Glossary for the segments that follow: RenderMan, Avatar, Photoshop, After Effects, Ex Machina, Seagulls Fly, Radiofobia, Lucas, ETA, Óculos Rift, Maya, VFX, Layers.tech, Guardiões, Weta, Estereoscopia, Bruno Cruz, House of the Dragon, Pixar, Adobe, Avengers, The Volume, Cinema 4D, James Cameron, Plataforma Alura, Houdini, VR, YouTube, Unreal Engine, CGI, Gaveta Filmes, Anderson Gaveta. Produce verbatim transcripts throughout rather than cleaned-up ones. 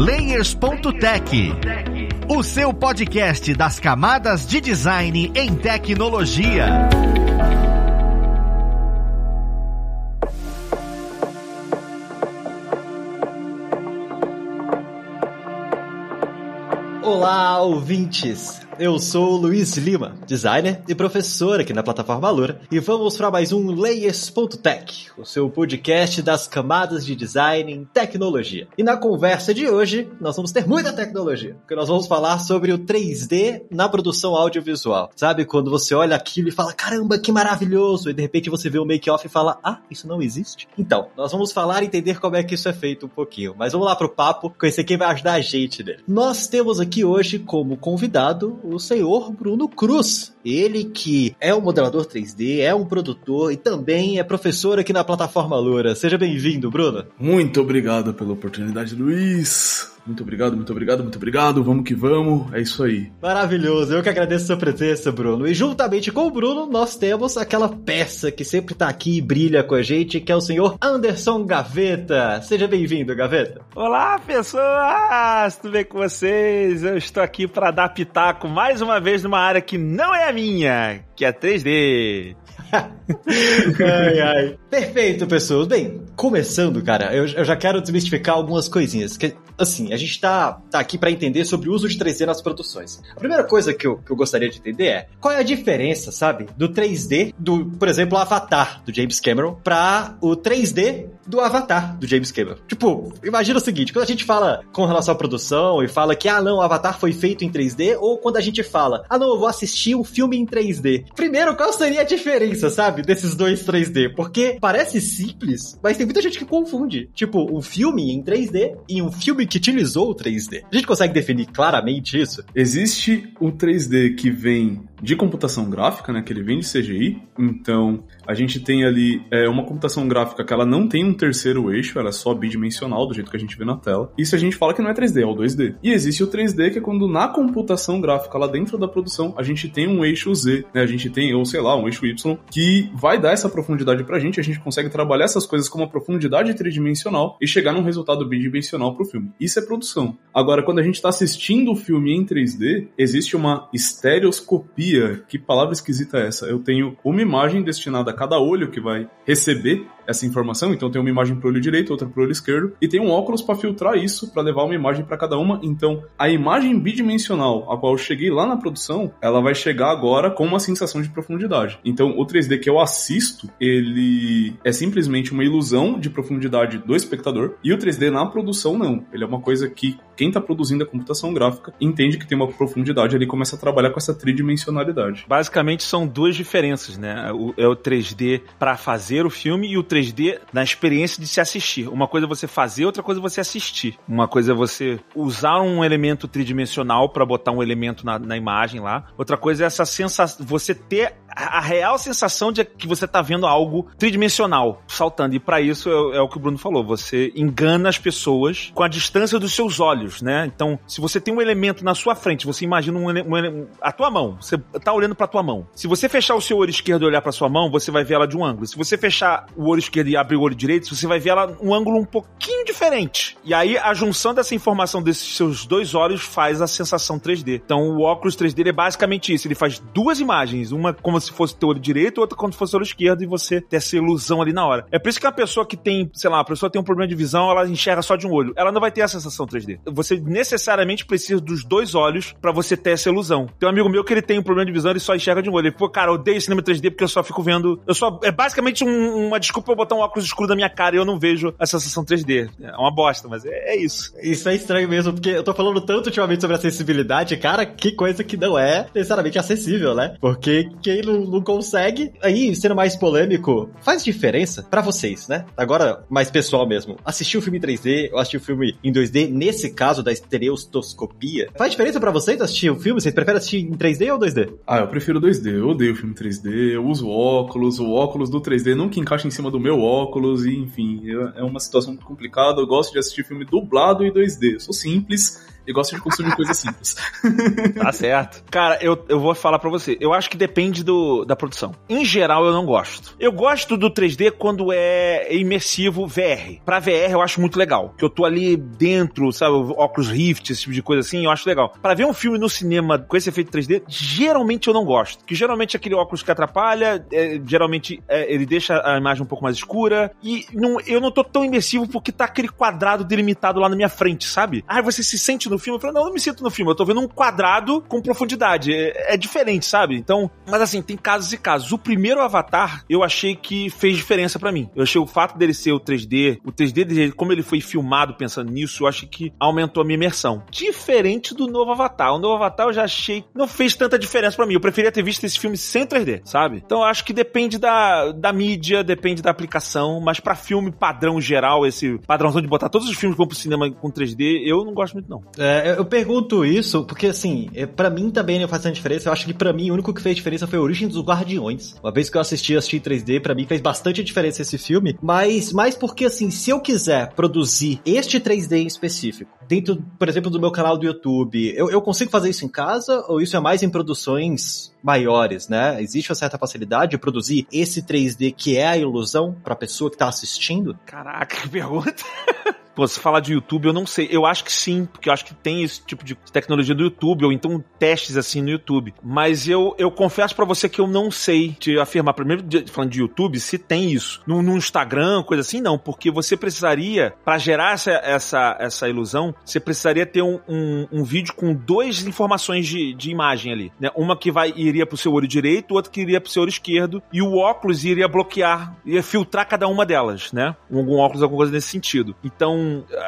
Layers.tech, o seu podcast das camadas de design em tecnologia. Olá, ouvintes! Eu sou o Luiz Lima, designer e professor aqui na Plataforma Alura, e vamos para mais um Layers.tech, o seu podcast das camadas de design em tecnologia. E na conversa de hoje, nós vamos ter muita tecnologia, porque nós vamos falar sobre o três D na produção audiovisual. Sabe, quando você olha aquilo e fala, caramba, que maravilhoso, e de repente você vê o make-off e fala, ah, isso não existe? Então, nós vamos falar e entender como é que isso é feito um pouquinho, mas vamos lá pro papo, porque esse aqui vai ajudar a gente nele. Nós temos aqui hoje, como convidado, o senhor Bruno Cruz. Ele que é um modelador três D, é um produtor e também é professor aqui na Plataforma Alura. Seja bem-vindo, Bruno. Muito obrigado pela oportunidade, Luiz. Muito obrigado, muito obrigado, muito obrigado. Vamos que vamos, é isso aí. Maravilhoso, eu que agradeço a sua presença, Bruno. E juntamente com o Bruno, nós temos aquela peça que sempre tá aqui e brilha com a gente, que é o senhor Anderson Gaveta. Seja bem-vindo, Gaveta. Olá, pessoas! Tudo bem com vocês? Eu estou aqui para adaptar pitaco mais uma vez numa área que não é a minha, que é três D. ai, ai. Perfeito, pessoal. Bem, começando, cara, eu, eu já quero desmistificar algumas coisinhas. Que, assim, a gente tá, tá aqui pra entender sobre o uso de três D nas produções. A primeira coisa que eu, que eu gostaria de entender é qual é a diferença, sabe, do três D do, por exemplo, Avatar, do James Cameron, pra o três D do Avatar, do James Cameron. Tipo, imagina o seguinte, quando a gente fala com relação à produção e fala que, ah, não, o Avatar foi feito em três D, ou quando a gente fala, ah, não, eu vou assistir um filme em três D. Primeiro, qual seria a diferença, sabe, desses dois três D? Porque parece simples, mas tem muita gente que confunde. Tipo, um filme em três D e um filme que utilizou o três D. A gente consegue definir claramente isso? Existe o três D que vem de computação gráfica, né, que ele vem de C G I. Então, a gente tem ali é, uma computação gráfica que ela não tem um terceiro eixo, ela é só bidimensional, do jeito que a gente vê na tela. Isso a gente fala que não é três D, é o dois D. E existe o três D, que é quando na computação gráfica, lá dentro da produção, a gente tem um eixo Z, né, a gente tem, ou sei lá, um eixo Y, que vai dar essa profundidade pra gente, a gente consegue trabalhar essas coisas com uma profundidade tridimensional e chegar num resultado bidimensional pro filme. Isso é produção. Agora, quando a gente tá assistindo o filme em três D, existe uma estereoscopia. Que palavra esquisita é essa? Eu tenho uma imagem destinada a cada olho que vai receber essa informação, então tem uma imagem pro olho direito, outra pro olho esquerdo, e tem um óculos para filtrar isso, para levar uma imagem para cada uma. Então, a imagem bidimensional a qual eu cheguei lá na produção, ela vai chegar agora com uma sensação de profundidade. Então, o três D que eu assisto, ele é simplesmente uma ilusão de profundidade do espectador, e o três D na produção não. Ele é uma coisa que quem tá produzindo a computação gráfica entende que tem uma profundidade ali e começa a trabalhar com essa tridimensionalidade. Basicamente, são duas diferenças, né? O, é o três D para fazer o filme e o três D na experiência de se assistir. Uma coisa é você fazer, outra coisa é você assistir. Uma coisa é você usar um elemento tridimensional para botar um elemento na, na imagem lá. Outra coisa é essa sensação, você ter a real sensação de que você tá vendo algo tridimensional, saltando. E para isso é, é o que o Bruno falou, você engana as pessoas com a distância dos seus olhos, né? Então, se você tem um elemento na sua frente, você imagina um, um, a tua mão, você tá olhando pra tua mão. Se você fechar o seu olho esquerdo e olhar pra sua mão, você vai ver ela de um ângulo. Se você fechar o olho esquerdo e abrir o olho direito, você vai ver ela um ângulo um pouquinho diferente. E aí, a junção dessa informação desses seus dois olhos faz a sensação três D. Então, o óculos três D é basicamente isso. Ele faz duas imagens, uma como se fosse o teu olho direito, outra como se fosse o olho esquerdo, e você ter essa ilusão ali na hora. É por isso que a pessoa que tem, sei lá, a pessoa tem um problema de visão, ela enxerga só de um olho. Ela não vai ter a sensação três D. Você necessariamente precisa dos dois olhos pra você ter essa ilusão. Tem um amigo meu que ele tem um problema de visão, ele só enxerga de um olho. Ele, pô, cara, eu odeio cinema três D porque eu só fico vendo... Eu só... É basicamente um, uma desculpa pra eu botar um óculos escuro na minha cara e eu não vejo a sensação três D. É uma bosta, mas é, é isso. Isso é estranho mesmo, porque eu tô falando tanto ultimamente sobre acessibilidade, cara, que coisa que não é necessariamente acessível, né? Porque quem não, não consegue, aí, sendo mais polêmico, faz diferença pra vocês, né? Agora, mais pessoal mesmo. Assistir o filme em três D, ou assistir o filme em dois D, nesse caso da estereoscopia, faz diferença pra vocês assistir o filme? Vocês preferem assistir em três D ou dois D? Ah, eu prefiro dois D. Eu odeio o filme três D, eu uso óculos, o óculos do três D nunca encaixa em cima do meu óculos, e enfim, é uma situação muito complicada. Eu gosto de assistir filme dublado e dois D, eu sou simples, e gosto de consumir coisas simples. Tá certo. Cara, eu, eu vou falar pra você. Eu acho que depende do, da produção. Em geral, eu não gosto. Eu gosto do três D quando é imersivo V R. Pra V R, eu acho muito legal. Que eu tô ali dentro, sabe? Óculos Rift, esse tipo de coisa assim, eu acho legal. Pra ver um filme no cinema com esse efeito três D, geralmente eu não gosto. Que geralmente é aquele óculos que atrapalha, é, geralmente é, ele deixa a imagem um pouco mais escura. E não, eu não tô tão imersivo porque tá aquele quadrado delimitado lá na minha frente, sabe? Ah, você se sente no filme? Eu falo, não, eu não me sinto no filme. Eu tô vendo um quadrado com profundidade. É, é diferente, sabe? Então, mas assim, tem casos e casos. O primeiro Avatar, eu achei que fez diferença pra mim. Eu achei o fato dele ser o três D, o três D dele, como ele foi filmado pensando nisso, eu acho que aumentou a minha imersão. Diferente do novo Avatar. O novo Avatar eu já achei, não fez tanta diferença pra mim. Eu preferia ter visto esse filme sem três D, sabe? Então eu acho que depende da, da mídia, depende da aplicação, mas pra filme padrão geral, esse padrãozão de botar todos os filmes que vão pro cinema com três D, eu não gosto muito não. É, eu pergunto isso porque assim, pra mim também não faz tanta diferença. Eu acho que pra mim o único que fez diferença foi a Origem dos Guardiões. Uma vez que eu assisti, assisti em três D, pra mim fez bastante diferença esse filme, mas mais porque assim, se eu quiser produzir este três D em específico, dentro, por exemplo, do meu canal do YouTube, eu, eu consigo fazer isso em casa ou isso é mais em produções maiores, né? Existe uma certa facilidade de produzir esse três D que é a ilusão pra pessoa que tá assistindo? Caraca, que pergunta! Pô, se falar de YouTube, eu não sei. Eu acho que sim, porque eu acho que tem esse tipo de tecnologia do YouTube, ou então testes assim no YouTube. Mas eu, eu confesso pra você que eu não sei te afirmar, primeiro falando de YouTube, se tem isso. No, no Instagram, coisa assim, não. Porque você precisaria, pra gerar essa, essa, essa ilusão, você precisaria ter um, um, um vídeo com duas informações de, de imagem ali, né? Uma que vai, iria pro seu olho direito, outra que iria pro seu olho esquerdo, e o óculos iria bloquear, ia filtrar cada uma delas, né? Algum óculos, alguma coisa nesse sentido. Então,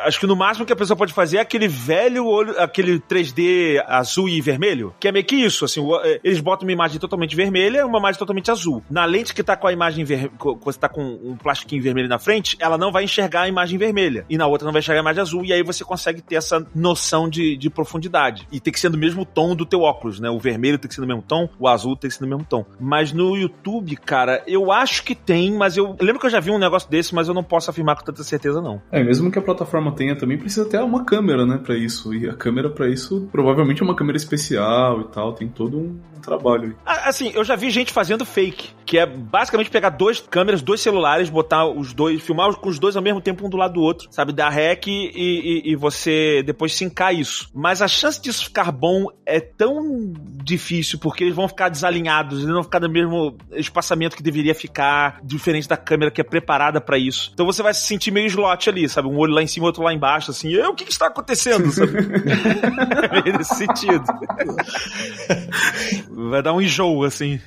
acho que no máximo que a pessoa pode fazer é aquele velho olho, aquele três D azul e vermelho, que é meio que isso, assim, eles botam uma imagem totalmente vermelha e uma imagem totalmente azul. Na lente que tá com a imagem ver... você tá com um plastiquinho vermelho na frente, ela não vai enxergar a imagem vermelha, e na outra não vai enxergar a imagem azul, e aí você consegue ter essa noção de, de profundidade. E tem que ser do mesmo tom do teu óculos, né? O vermelho tem que ser no mesmo tom, o azul tem que ser no mesmo tom. Mas no YouTube, cara, eu acho que tem, mas eu, eu lembro que eu já vi um negócio desse, mas eu não posso afirmar com tanta certeza, não. É, mesmo que a plataforma tenha também, precisa ter uma câmera, né, pra isso, e a câmera pra isso provavelmente é uma câmera especial e tal, tem todo um trabalho. Assim, eu já vi gente fazendo fake, que é basicamente pegar duas câmeras, dois celulares, botar os dois, filmar com os dois ao mesmo tempo, um do lado do outro, sabe, dar rec e, e, e você depois sincar isso. Mas a chance disso ficar bom é tão difícil, porque eles vão ficar desalinhados, eles vão ficar no mesmo espaçamento que deveria ficar, diferente da câmera que é preparada pra isso. Então você vai se sentir meio slot ali, sabe, um olho lá em cima, outro lá embaixo, assim, o que que está acontecendo, sabe? É nesse sentido. Vai dar um enjoo, assim.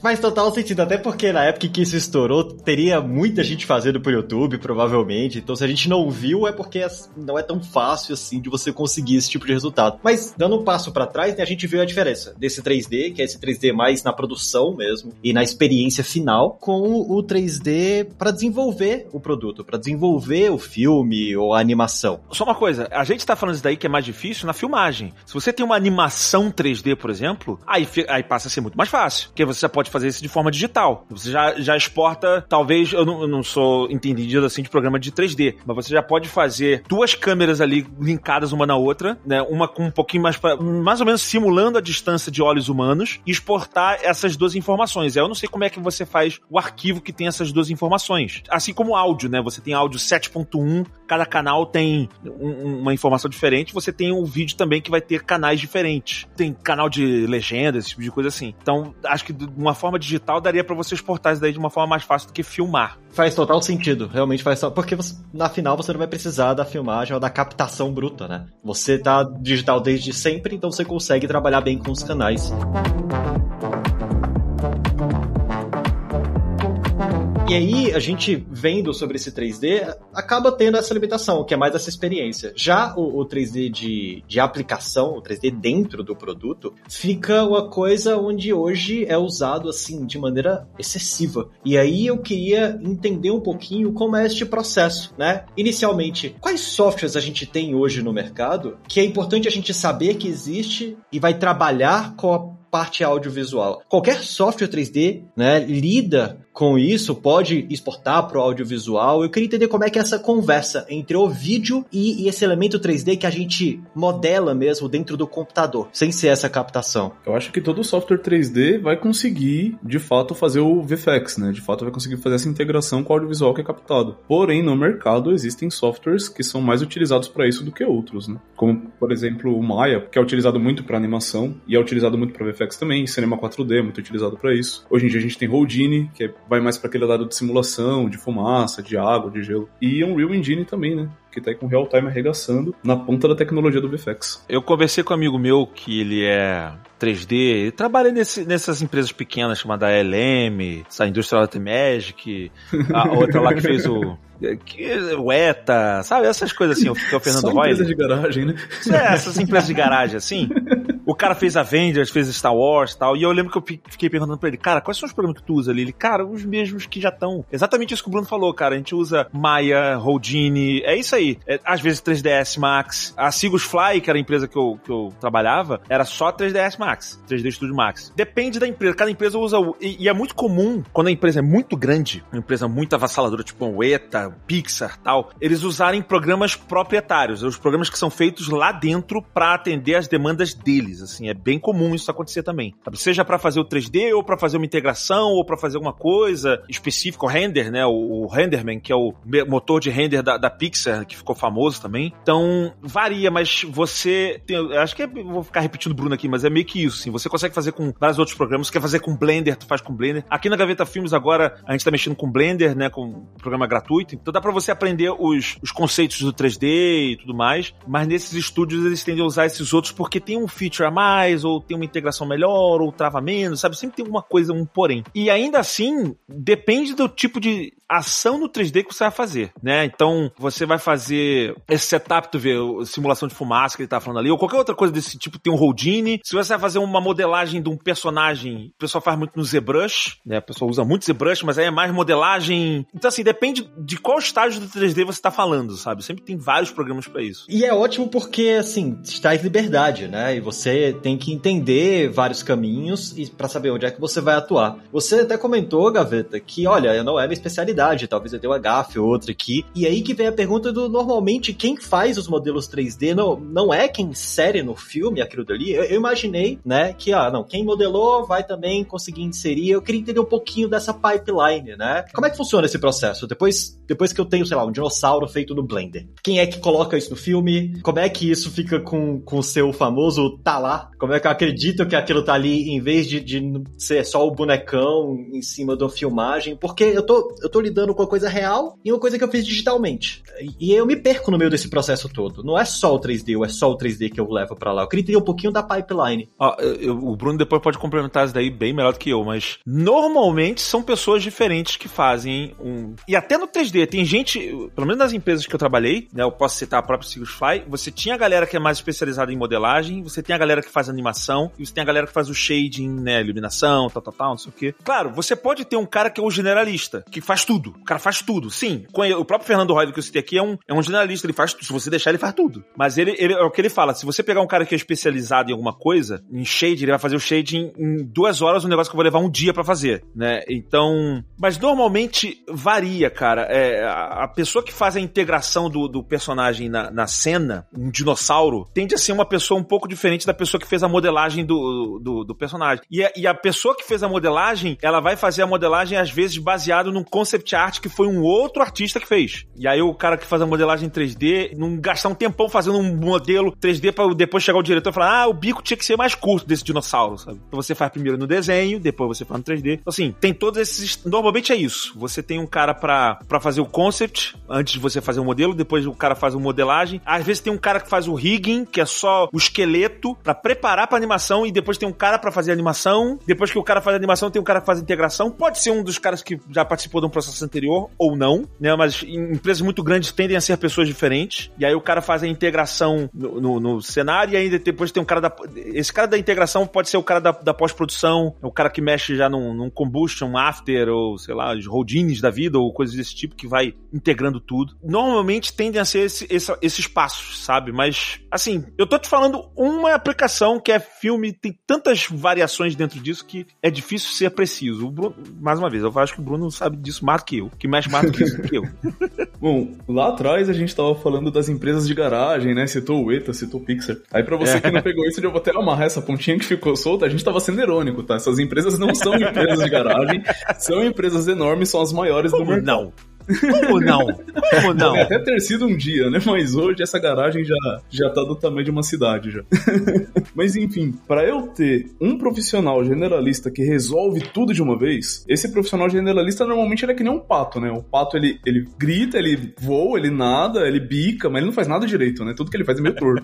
Mas total sentido, até porque na época que isso estourou, teria muita gente fazendo pro YouTube, provavelmente, então se a gente não viu é porque não é tão fácil, assim, de você conseguir esse tipo de resultado. Mas, dando um passo pra trás, né, a gente viu a diferença desse três D, que é esse três D mais na produção mesmo, e na experiência final, com o três D pra desenvolver o produto, pra desenvolver o filme, ou a animação. Só uma coisa, a gente tá falando isso daí que é mais difícil na filmagem. Se você tem uma animação três D, por exemplo, aí, aí passa a ser muito mais fácil, porque você já pode fazer isso de forma digital. Você já, já exporta, talvez, eu não, eu não sou entendido assim de programa de três D, mas você já pode fazer duas câmeras ali linkadas uma na outra, né? Uma com um pouquinho mais, pra, mais ou menos simulando a distância de olhos humanos e exportar essas duas informações. Eu não sei como é que você faz o arquivo que tem essas duas informações. Assim como áudio, né? Você tem áudio sete ponto um, cada canal tem um, uma informação diferente, você tem um vídeo também que vai ter canais diferentes. Tem canal de legenda, esse tipo de coisa assim. Então, acho que de uma forma digital daria pra você exportar isso daí de uma forma mais fácil do que filmar. Faz total sentido, realmente faz total. Porque você, na final você não vai precisar da filmagem ou da captação bruta, né? Você tá digital desde sempre, então você consegue trabalhar bem com os canais. E aí, a gente vendo sobre esse três D, acaba tendo essa limitação, que é mais essa experiência. Já o, o três D de, de aplicação, o três D dentro do produto, fica uma coisa onde hoje é usado, assim, de maneira excessiva. E aí eu queria entender um pouquinho como é este processo, né? Inicialmente, quais softwares a gente tem hoje no mercado que é importante a gente saber que existe e vai trabalhar com a parte audiovisual. Qualquer software três D, né, lida com isso, pode exportar para o audiovisual. Eu queria entender como é que é essa conversa entre o vídeo e, e esse elemento três D que a gente modela mesmo dentro do computador, sem ser essa captação. Eu acho que todo software três D vai conseguir, de fato, fazer o V F X, né? De fato, vai conseguir fazer essa integração com o audiovisual que é captado. Porém, no mercado, existem softwares que são mais utilizados para isso do que outros, né? Como, por exemplo, o Maya, que é utilizado muito para animação e é utilizado muito para V F X também. Cinema quatro D é muito utilizado para isso. Hoje em dia, a gente tem Houdini, que é vai mais para aquele lado de simulação, de fumaça, de água, de gelo. E Unreal Engine também, né? Que tá aí com real time arregaçando na ponta da tecnologia do V F X. Eu conversei com um amigo meu que ele é três D, ele trabalha nesse, nessas empresas pequenas chamada L M, a Industrial Magic, a outra lá que fez o... o ETA, sabe? Essas coisas assim, o Fernando Royle. Essas empresas de garagem, né? É, essas empresas de garagem, assim. O cara fez Avengers, fez Star Wars e tal, e eu lembro que eu fiquei perguntando pra ele, cara, quais são os programas que tu usa ali? Ele, cara, os mesmos que já estão. Exatamente isso que o Bruno falou, cara. A gente usa Maya, Houdini, é isso aí. Às vezes três D S Max. A Seagulls Fly, que era a empresa que eu, que eu trabalhava, era só três D S Max, três D Studio Max. Depende da empresa. Cada empresa usa... O... E, e é muito comum, quando a empresa é muito grande, uma empresa muito avassaladora, tipo um ETA, Pixar e tal, eles usarem programas proprietários, os programas que são feitos lá dentro pra atender as demandas deles. Assim, é bem comum isso acontecer também. Sabe? Seja pra fazer o três D, ou pra fazer uma integração, ou pra fazer alguma coisa específica, o render, né? O, o Renderman, que é o motor de render da, da Pixar, que ficou famoso também. Então, varia, mas você... Tem, eu acho que é, vou ficar repetindo o Bruno aqui, mas é meio que isso, assim. Você consegue fazer com vários outros programas. Você quer fazer com Blender, tu faz com Blender. Aqui na Gaveta Filmes, agora, a gente tá mexendo com Blender, né? Com um programa gratuito. Então, dá pra você aprender os, os conceitos do três D e tudo mais. Mas nesses estúdios, eles tendem a usar esses outros porque tem um feature a mais, ou tem uma integração melhor, ou trava menos, sabe? Sempre tem alguma coisa, um porém. E ainda assim, depende do tipo de ação no três D que você vai fazer, né? Então, você vai fazer fazer esse setup, tu vê, simulação de fumaça que ele tá falando ali, ou qualquer outra coisa desse tipo, tem um Houdini. Se você vai fazer uma modelagem de um personagem, o pessoal faz muito no ZBrush, né? O pessoal usa muito ZBrush, mas aí é mais modelagem... Então, assim, depende de qual estágio do três D você tá falando, sabe? Sempre tem vários programas pra isso. E é ótimo porque, assim, está em liberdade, né? E você tem que entender vários caminhos e pra saber onde é que você vai atuar. Você até comentou, Gaveta, que, olha, não é minha especialidade, talvez eu tenha uma gafe ou outra aqui. E aí que vem a pergunta do normalmente quem faz os modelos três D não, não é quem insere no filme aquilo dali. Eu, eu imaginei, né, que ah, não, quem modelou vai também conseguir inserir. Eu queria entender um pouquinho dessa pipeline, né? Como é que funciona esse processo? Depois, depois que eu tenho, sei lá, um dinossauro feito no Blender, quem é que coloca isso no filme? Como é que isso fica com, com o seu famoso tá lá? Como é que eu acredito que aquilo tá ali em vez de, de ser só o bonecão em cima de uma filmagem? Porque eu tô, eu tô lidando com uma coisa real e uma coisa que eu fiz digitalmente. E eu eu me perco no meio desse processo todo. Não é só o três D, ou é só o três D que eu levo pra lá. Eu queria entender um pouquinho da pipeline. Ah, eu, o Bruno depois pode complementar isso daí bem melhor do que eu, mas normalmente são pessoas diferentes que fazem um... E até no três D, tem gente, pelo menos nas empresas que eu trabalhei, né, eu posso citar a própria Seagulls Fly, você tinha a galera que é mais especializada em modelagem, você tem a galera que faz animação, e você tem a galera que faz o shading, né, iluminação, tal, tal, tal, não sei o quê. Claro, você pode ter um cara que é o generalista, que faz tudo. O cara faz tudo, sim. O próprio Fernando Royle que eu citei aqui é um É um generalista, ele faz tudo. Se você deixar, ele faz tudo. Mas ele, ele é o que ele fala. Se você pegar um cara que é especializado em alguma coisa, em shade, ele vai fazer o shade em, em duas horas, um negócio que eu vou levar um dia pra fazer, né? Então... Mas normalmente varia, cara. É, a, a pessoa que faz a integração do, do personagem na, na cena, um dinossauro, tende a ser uma pessoa um pouco diferente da pessoa que fez a modelagem do, do, do personagem. E a, e a pessoa que fez a modelagem, ela vai fazer a modelagem, às vezes, baseado num concept art que foi um outro artista que fez. E aí o cara que faz a modelagem modelagem três D, não gastar um tempão fazendo um modelo três D pra depois chegar o diretor e falar, ah, o bico tinha que ser mais curto desse dinossauro, sabe? Então você faz primeiro no desenho, depois você faz no três D. Então, assim, tem todos esses... Normalmente é isso. Você tem um cara pra, pra fazer o concept, antes de você fazer o modelo, depois o cara faz a modelagem. Às vezes tem um cara que faz o rigging, que é só o esqueleto, pra preparar pra animação, e depois tem um cara pra fazer a animação. Depois que o cara faz a animação, tem um cara que faz a integração. Pode ser um dos caras que já participou de um processo anterior, ou não, né? Mas em empresas muito grandes tendem a ser pessoas diferentes, e aí o cara faz a integração no, no, no cenário, e aí depois tem um cara da... Esse cara da integração pode ser o cara da, da pós-produção, é o cara que mexe já num, num combustion, after, ou sei lá, os Houdini's da vida, ou coisas desse tipo, que vai integrando tudo. Normalmente tendem a ser esse, esse, esses passos, sabe? Mas, assim, eu tô te falando uma aplicação que é filme, tem tantas variações dentro disso que é difícil ser preciso. O Bruno, mais uma vez, eu acho que o Bruno sabe disso mais que eu, que mais mais do que isso que eu. Bom, lá atrás a gente tava falando das empresas de garagem, né? Citou o ETA, citou o Pixar. Aí pra você é. que não pegou isso, eu vou até amarrar essa pontinha que ficou solta. A gente tava sendo irônico, tá? Essas empresas não são empresas de garagem, são empresas enormes, são as maiores Como do mercado. Não? Como não? Como não? Deve até ter sido um dia, né? Mas hoje essa garagem já, já tá do tamanho de uma cidade já. Mas enfim, pra eu ter um profissional generalista que resolve tudo de uma vez, esse profissional generalista normalmente ele é que nem um pato, né? O pato ele, ele grita, ele voa, ele nada, ele bica, mas ele não faz nada direito, né? Tudo que ele faz é meio torto.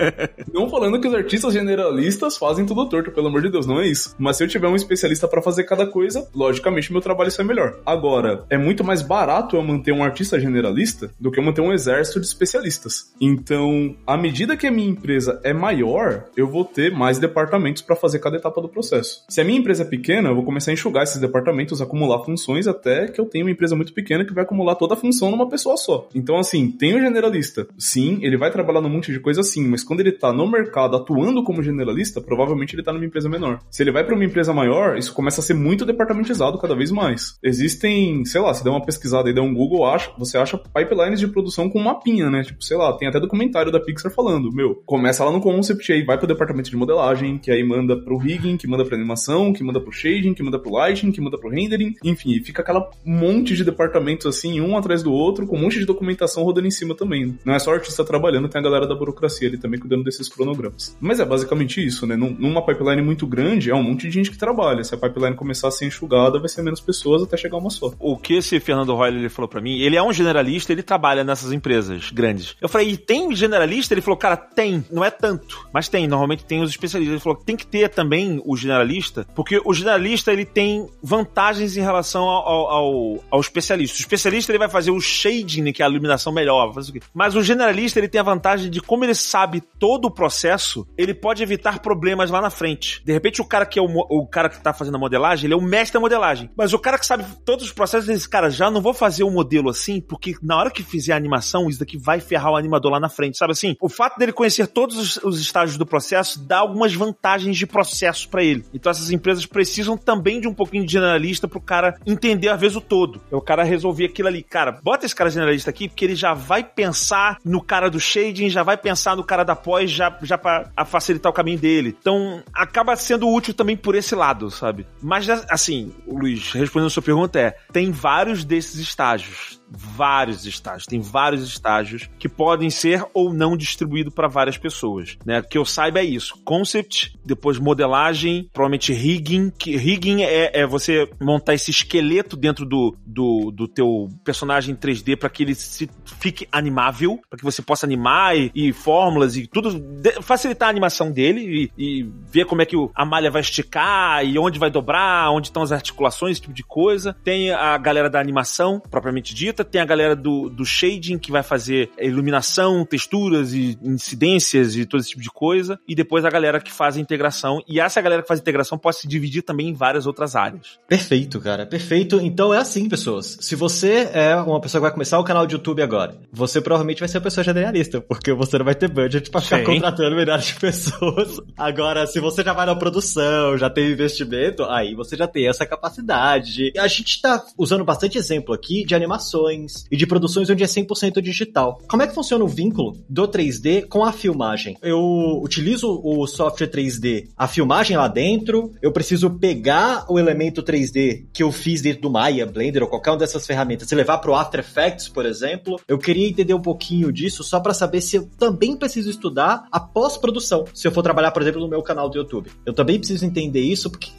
Não falando que os artistas generalistas fazem tudo torto, pelo amor de Deus, não é isso. Mas se eu tiver um especialista pra fazer cada coisa, logicamente meu trabalho sai melhor. Agora, é muito mais barato eu manter um artista generalista do que manter um exército de especialistas. Então, à medida que a minha empresa é maior, eu vou ter mais departamentos para fazer cada etapa do processo. Se a minha empresa é pequena, eu vou começar a enxugar esses departamentos, acumular funções, até que eu tenha uma empresa muito pequena que vai acumular toda a função numa pessoa só. Então, assim, tem o generalista. Sim, ele vai trabalhar num monte de coisa, sim, mas quando ele tá no mercado atuando como generalista, provavelmente ele tá numa empresa menor. Se ele vai para uma empresa maior, isso começa a ser muito departamentizado cada vez mais. Existem, sei lá, se der uma pesquisada e der um Google, Acha, você acha pipelines de produção com mapinha, né? Tipo, sei lá, tem até documentário da Pixar falando, meu, começa lá no concept aí, vai pro departamento de modelagem, que aí manda pro rigging, que manda pra animação, que manda pro shading, que manda pro lighting, que manda pro rendering, enfim, fica aquela monte de departamentos assim, um atrás do outro, com um monte de documentação rodando em cima também, né? Não é só artista trabalhando, tem a galera da burocracia ali também cuidando desses cronogramas. Mas é basicamente isso, né? Numa pipeline muito grande, é um monte de gente que trabalha. Se a pipeline começar a ser enxugada, vai ser menos pessoas até chegar uma só. O que esse Fernando Royle, ele falou pra mim, ele é um generalista, ele trabalha nessas empresas grandes. Eu falei, e tem generalista? Ele falou, cara, tem, não é tanto, mas tem, normalmente tem os especialistas. Ele falou, tem que ter também o generalista, porque o generalista, ele tem vantagens em relação ao, ao, ao especialista. O especialista, ele vai fazer o shading, que é a iluminação melhor, vai fazer o quê? Mas o generalista, ele tem a vantagem de, como ele sabe todo o processo, ele pode evitar problemas lá na frente. De repente, o cara que é o, o cara que tá fazendo a modelagem, ele é o mestre da modelagem, mas o cara que sabe todos os processos, ele diz, cara, já não vou fazer o modelo assim, porque na hora que fizer a animação, isso daqui vai ferrar o animador lá na frente, sabe assim? O fato dele conhecer todos os, os estágios do processo dá algumas vantagens de processo pra ele. Então essas empresas precisam também de um pouquinho de generalista pro cara entender, às vezes, o todo. O cara resolver aquilo ali. Cara, bota esse cara generalista aqui, porque ele já vai pensar no cara do shading, já vai pensar no cara da pós, já, já pra facilitar o caminho dele. Então, acaba sendo útil também por esse lado, sabe? Mas, assim, Luiz, respondendo a sua pergunta, é, tem vários desses estágios. Vários estágios, tem vários estágios que podem ser ou não distribuídos para várias pessoas, né? Que eu saiba é isso: concept, depois modelagem, provavelmente rigging. Que rigging é, é você montar esse esqueleto dentro do, do, do teu personagem três D para que ele se, fique animável, para que você possa animar e, e fórmulas e tudo, de, facilitar a animação dele e, e ver como é que o, a malha vai esticar e onde vai dobrar, onde estão as articulações, esse tipo de coisa. Tem a galera da animação, propriamente dita, tem a galera do, do shading que vai fazer iluminação, texturas e incidências e todo esse tipo de coisa, e depois a galera que faz a integração, e essa galera que faz a integração pode se dividir também em várias outras áreas. Perfeito, cara, perfeito. Então é assim, pessoas, se você é uma pessoa que vai começar o canal de YouTube agora, você provavelmente vai ser uma pessoa generalista, porque você não vai ter budget pra ficar Sim. contratando milhares de pessoas. Agora, se você já vai na produção, já tem investimento, aí você já tem essa capacidade. A gente tá usando bastante exemplo aqui de animação animações e de produções onde é cem por cento digital. Como é que funciona o vínculo do três D com a filmagem? Eu utilizo o software três D, a filmagem lá dentro, eu preciso pegar o elemento três D que eu fiz dentro do Maya, Blender ou qualquer uma dessas ferramentas e levar pro After Effects, por exemplo. Eu queria entender um pouquinho disso só para saber se eu também preciso estudar a pós-produção, se eu for trabalhar, por exemplo, no meu canal do YouTube. Eu também preciso entender isso, porque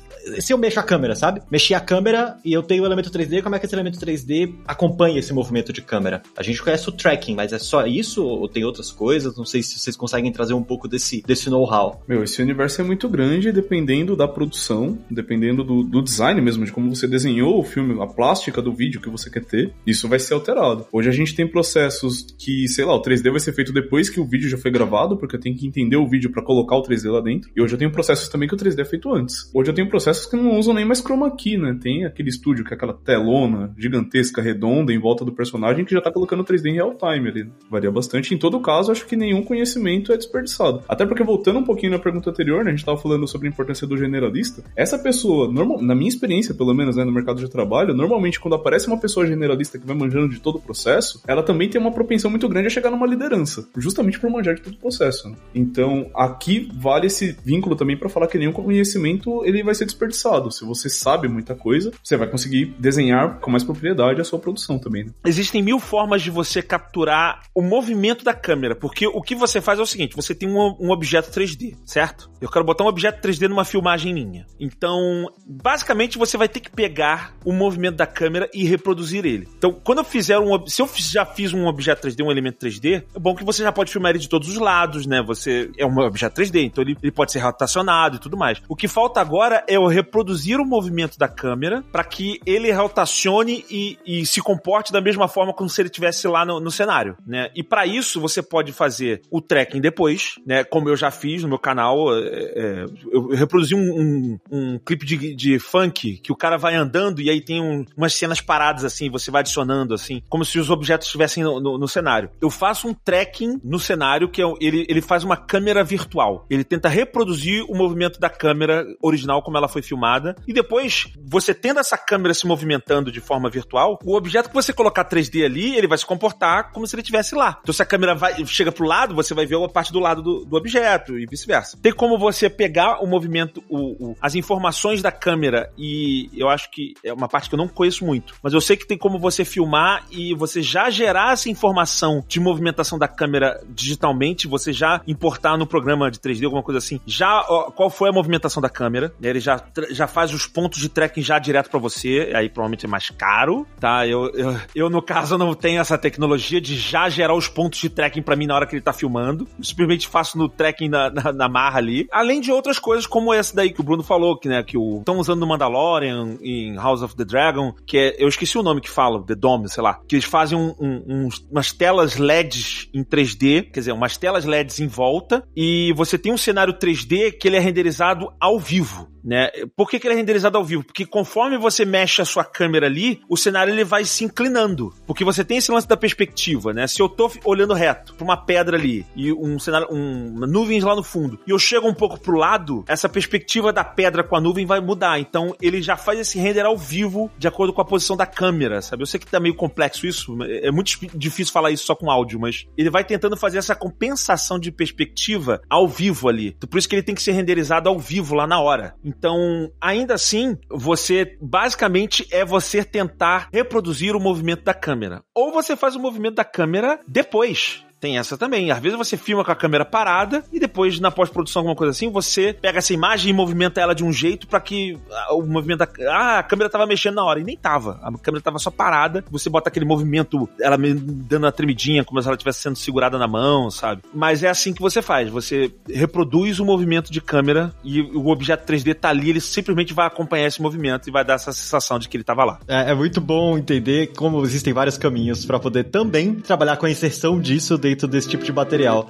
se eu mexo a câmera, sabe? Mexi a câmera e eu tenho o elemento três D, como é que esse elemento três D acompanha esse movimento de câmera? A gente conhece o tracking, mas é só isso ou tem outras coisas? Não sei se vocês conseguem trazer um pouco desse, desse know-how. Meu, esse universo é muito grande, dependendo da produção, dependendo do, do design mesmo, de como você desenhou o filme, a plástica do vídeo que você quer ter, isso vai ser alterado. Hoje a gente tem processos que, sei lá, o três D vai ser feito depois que o vídeo já foi gravado, porque eu tenho que entender o vídeo pra colocar o três D lá dentro, e hoje eu tenho processos também que o três D é feito antes. Hoje eu tenho processos processos que não usam nem mais chroma key, né? Tem aquele estúdio que é aquela telona gigantesca, redonda, em volta do personagem, que já tá colocando três D em real time ali. Varia bastante. Em todo caso, acho que nenhum conhecimento é desperdiçado. Até porque, voltando um pouquinho na pergunta anterior, né, a gente tava falando sobre a importância do generalista. Essa pessoa, normal, na minha experiência, pelo menos, né, no mercado de trabalho, normalmente quando aparece uma pessoa generalista que vai manjando de todo o processo, ela também tem uma propensão muito grande a chegar numa liderança, justamente por manjar de todo o processo, né? Então, aqui vale esse vínculo também para falar que nenhum conhecimento ele vai ser desperdiçado. Se você sabe muita coisa, você vai conseguir desenhar com mais propriedade a sua produção também, né? Existem mil formas de você capturar o movimento da câmera, porque o que você faz é o seguinte: você tem um, um objeto três D, certo? Eu quero botar um objeto três D numa filmagem minha. Então, basicamente, você vai ter que pegar o movimento da câmera e reproduzir ele. Então, quando eu fizer um... Se eu já fiz um objeto três D, um elemento três D, é bom que você já pode filmar ele de todos os lados, né? Você... É um objeto três D, então ele, ele pode ser rotacionado e tudo mais. O que falta agora é eu reproduzir o movimento da câmera para que ele rotacione e, e se comporte da mesma forma como se ele estivesse lá no, no cenário, né? E para isso, você pode fazer o tracking depois, né? Como eu já fiz no meu canal, é, eu reproduzi um, um, um clipe de, de funk que o cara vai andando e aí tem um, umas cenas paradas assim, você vai adicionando assim, como se os objetos estivessem no, no, no cenário. Eu faço um tracking no cenário, que é, ele, ele faz uma câmera virtual. Ele tenta reproduzir o movimento da câmera original, como ela foi filmada, e depois, você tendo essa câmera se movimentando de forma virtual, o objeto que você colocar três D ali, ele vai se comportar como se ele estivesse lá. Então, se a câmera vai, chega pro lado, você vai ver a parte do lado do, do objeto, e vice-versa. Tem como você pegar o movimento, o, o, as informações da câmera, e eu acho que é uma parte que eu não conheço muito, mas eu sei que tem como você filmar e você já gerar essa informação de movimentação da câmera digitalmente, você já importar no programa de três D, alguma coisa assim, já ó, qual foi a movimentação da câmera, né? Ele já, já faz os pontos de tracking já direto pra você, aí provavelmente é mais caro, tá? Eu, eu, eu no caso, não tenho essa tecnologia de já gerar os pontos de tracking pra mim na hora que ele tá filmando, eu simplesmente faço no tracking na, na, na marra ali, além de outras coisas como essa daí que o Bruno falou, que, né, que o estão usando no Mandalorian, em House of the Dragon, que é, eu esqueci o nome que fala, The Dome, sei lá, que eles fazem um, um, uns, umas telas L E Ds em três D, quer dizer, umas telas L E Ds em volta, e você tem um cenário três D que ele é renderizado ao vivo, né? Por que que ele é renderizado ao vivo? Porque conforme você mexe a sua câmera ali, o cenário ele vai se inclinando, porque você tem esse lance da perspectiva, né? Se eu tô olhando reto pra uma pedra ali, e um cenário, um, nuvens lá no fundo, e eu chego um pouco pro lado, essa perspectiva da pedra com a nuvem vai mudar, então ele já faz esse render ao vivo, de acordo com a posição da câmera, sabe? Eu sei que tá meio complexo isso, é muito difícil falar isso só com áudio, mas ele vai tentando fazer essa compensação de perspectiva ao vivo ali, então, por isso que ele tem que ser renderizado ao vivo lá na hora. Então, ainda assim, você, basicamente, é você tentar reproduzir o movimento da câmera. Ou você faz o movimento da câmera depois. Tem essa também. Às vezes você filma com a câmera parada e depois, na pós-produção, alguma coisa assim, você pega essa imagem e movimenta ela de um jeito pra que o movimento da... Ah, a câmera tava mexendo na hora. E nem tava. A câmera tava só parada. Você bota aquele movimento, ela dando uma tremidinha, como se ela estivesse sendo segurada na mão, sabe? Mas é assim que você faz. Você reproduz o movimento de câmera e o objeto três D tá ali, ele simplesmente vai acompanhar esse movimento e vai dar essa sensação de que ele tava lá. É, é muito bom entender como existem vários caminhos pra poder também trabalhar com a inserção disso dentro dentro desse tipo de material.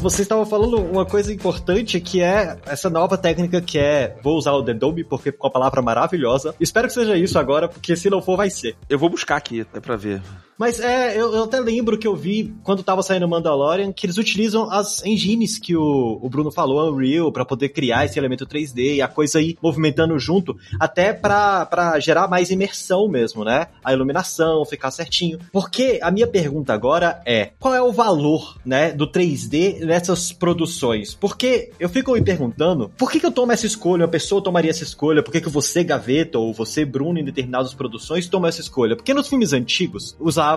Vocês estavam falando uma coisa importante, que é essa nova técnica que é... Vou usar o The Dome porque ficou uma palavra maravilhosa. Espero que seja isso agora, porque se não for, vai ser. Eu vou buscar aqui, é pra ver. Mas é, eu, eu até lembro que eu vi, quando tava saindo o Mandalorian, que eles utilizam as engines que o, o Bruno falou, Unreal, pra poder criar esse elemento três D e a coisa aí movimentando junto, até pra, pra gerar mais imersão mesmo, né? A iluminação, ficar certinho. Porque a minha pergunta agora é, qual é o valor, né, do três D... nessas produções? Porque eu fico me perguntando, por que que eu tomo essa escolha? Uma pessoa tomaria essa escolha? Por que que você, Gaveta, ou você, Bruno, em determinadas produções toma essa escolha? Porque nos filmes antigos usavam